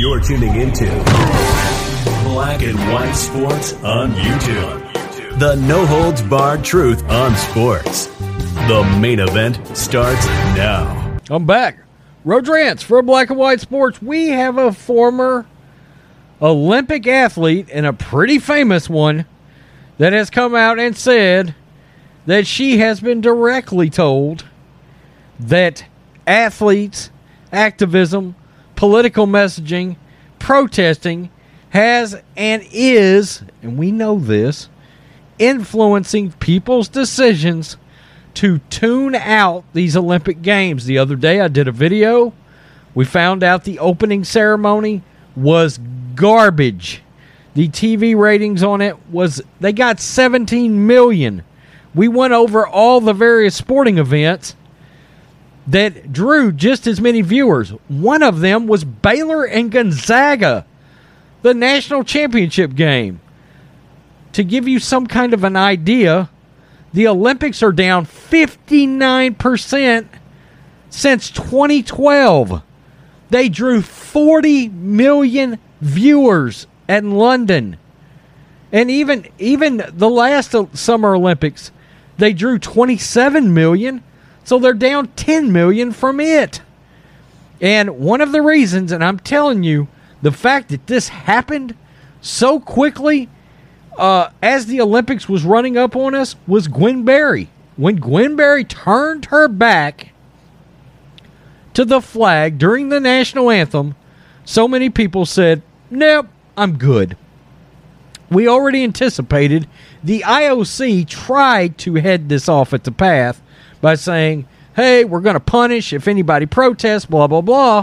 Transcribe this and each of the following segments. You're tuning into Black and White Sports on YouTube. The no-holds-barred truth on sports. The main event starts now. I'm back. Road Rants for Black and White Sports. We have a former Olympic athlete and a pretty famous one that has come out and said that she has been directly told that athletes, activism, political messaging, protesting has and is, and we know this, influencing people's decisions to tune out these Olympic Games. The other day I did a video. We found out the opening ceremony was garbage. The TV ratings on it was, they got 17 million. We went over all the various sporting events that drew just as many viewers. One of them was Baylor and Gonzaga, the national championship game. To give you some kind of an idea, the Olympics are down 59% since 2012. They drew 40 million viewers at London. And even the last Summer Olympics, they drew 27 million. So they're down 10 million from it. And one of the reasons, and I'm telling you, the fact that this happened so quickly as the Olympics was running up on us was Gwen Berry. When Gwen Berry turned her back to the flag during the national anthem, so many people said, nope, I'm good. We already anticipated the IOC tried to head this off at the path by saying, hey, we're going to punish if anybody protests, blah, blah, blah.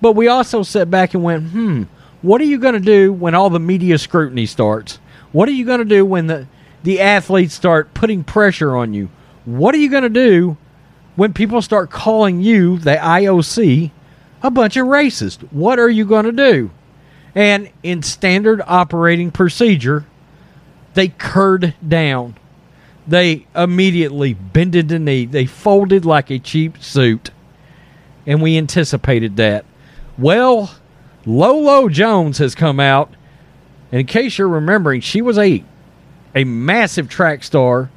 But we also sat back and went, what are you going to do when all the media scrutiny starts? What are you going to do when the athletes start putting pressure on you? What are you going to do when people start calling you, the IOC, a bunch of racists? What are you going to do? And in standard operating procedure, they curd down. They immediately bended the knee. They folded like a cheap suit. And we anticipated that. Well, Lolo Jones has come out. And in case you're remembering, she was a massive track star.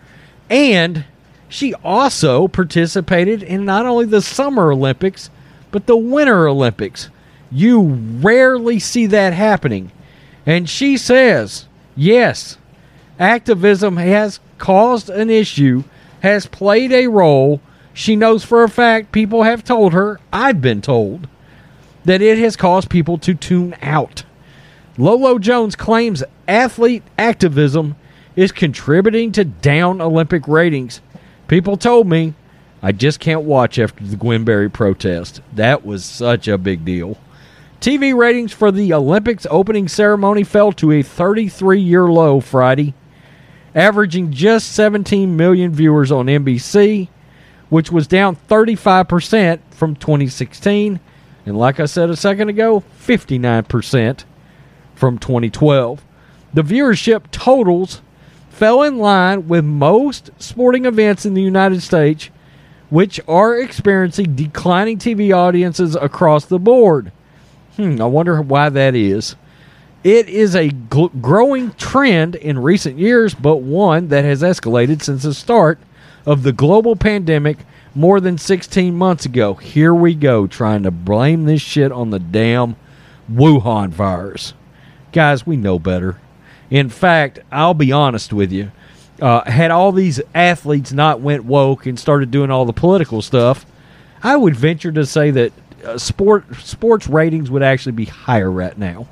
And she also participated in not only the Summer Olympics, but the Winter Olympics. You rarely see that happening. And she says, yes, activism has caused an issue, has played a role. She knows for a fact, people have told her, I've been told, that it has caused people to tune out. Lolo Jones claims athlete activism is contributing to down Olympic ratings. People told me, I just can't watch after the Gwen Berry protest. That was such a big deal. TV ratings for the Olympics opening ceremony fell to a 33-year low Friday, averaging just 17 million viewers on NBC, which was down 35% from 2016, and like I said a second ago, 59% from 2012. The viewership totals fell in line with most sporting events in the United States, which are experiencing declining TV audiences across the board. I wonder why that is. It is a growing trend in recent years, but one that has escalated since the start of the global pandemic more than 16 months ago. Here we go, trying to blame this shit on the damn Wuhan virus. Guys, we know better. In fact, I'll be honest with you. Had all these athletes not went woke and started doing all the political stuff, I would venture to say that sports ratings would actually be higher right now.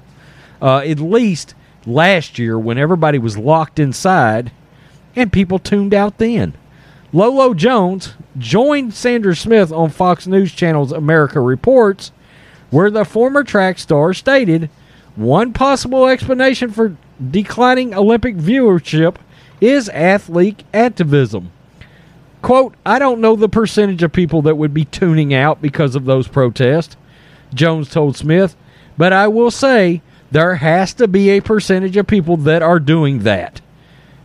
At least last year when everybody was locked inside and people tuned out then. Lolo Jones joined Sandra Smith on Fox News Channel's America Reports, where the former track star stated one possible explanation for declining Olympic viewership is athlete activism. Quote, I don't know the percentage of people that would be tuning out because of those protests, Jones told Smith, but I will say there has to be a percentage of people that are doing that.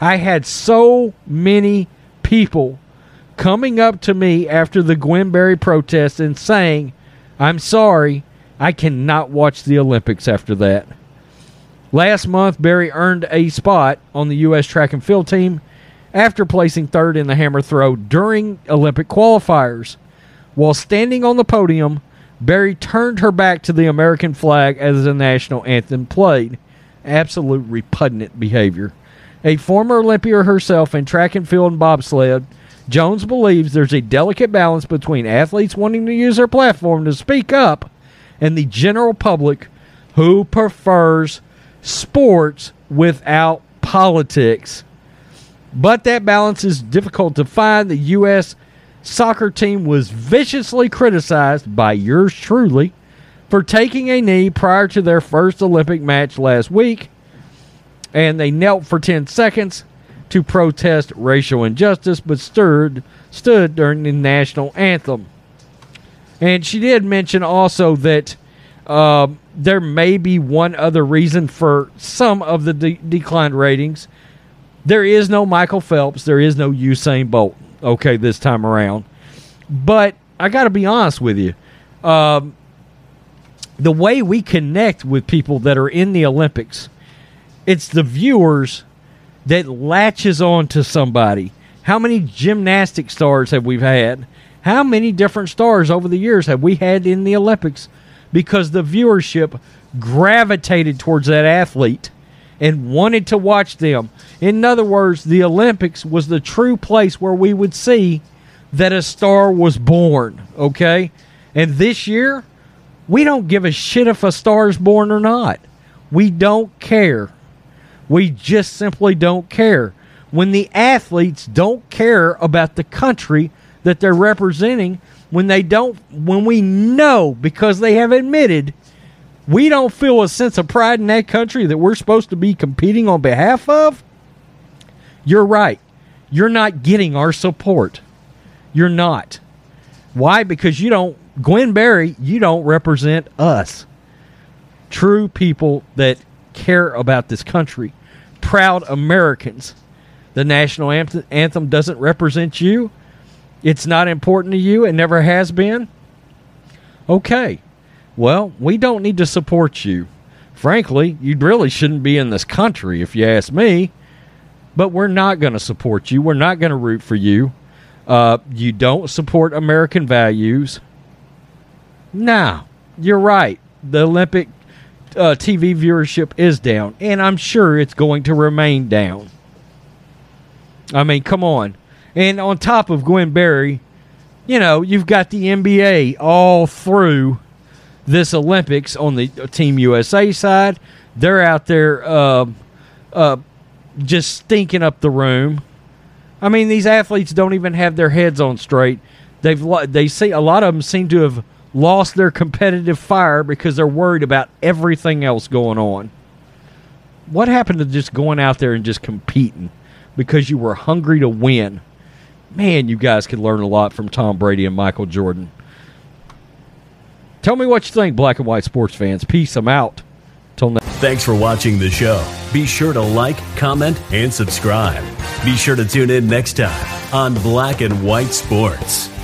I had so many people coming up to me after the Gwen Berry protest and saying, I'm sorry, I cannot watch the Olympics after that. Last month, Berry earned a spot on the U.S. track and field team after placing third in the hammer throw during Olympic qualifiers. While standing on the podium, Berry turned her back to the American flag as the national anthem played. Absolute repugnant behavior. A former Olympian herself in track and field and bobsled, Jones believes there's a delicate balance between athletes wanting to use their platform to speak up and the general public who prefers sports without politics. But that balance is difficult to find. The U.S. soccer team was viciously criticized by yours truly for taking a knee prior to their first Olympic match last week, and they knelt for 10 seconds to protest racial injustice, but stood during the national anthem. And she did mention also that there may be one other reason for some of the declined ratings. There is no Michael Phelps. There is no Usain Bolt, okay, this time around. But I got to be honest with you. The way we connect with people that are in the Olympics, it's the viewers that latches on to somebody. How many gymnastic stars have we had? How many different stars over the years have we had in the Olympics? Because the viewership gravitated towards that athlete and wanted to watch them. In other words, the Olympics was the true place where we would see that a star was born, okay? And this year, we don't give a shit if a star is born or not. We don't care. We just simply don't care. When the athletes don't care about the country that they're representing, when we know, because they have admitted, we don't feel a sense of pride in that country that we're supposed to be competing on behalf of, you're right. You're not getting our support. You're not. Why? Because Gwen Berry, you don't represent us. True people that care about this country. Proud Americans. The national anthem doesn't represent you. It's not important to you. It never has been. Okay. Well, we don't need to support you. Frankly, you really shouldn't be in this country, if you ask me. But we're not going to support you. We're not going to root for you. You don't support American values. Nah, you're right. The Olympic TV viewership is down, and I'm sure it's going to remain down. I mean, come on. And on top of Gwen Berry, you've got the NBA all through this Olympics on the Team USA side. They're out there just stinking up the room. I mean, these athletes don't even have their heads on straight. They see a lot of them seem to have lost their competitive fire because they're worried about everything else going on. What happened to just going out there and just competing because you were hungry to win? Man, you guys could learn a lot from Tom Brady and Michael Jordan. Tell me what you think, Black and White Sports fans. Peace. I'm out. Till next. Thanks for watching the show. Be sure to like, comment, and subscribe. Be sure to tune in next time on Black and White Sports.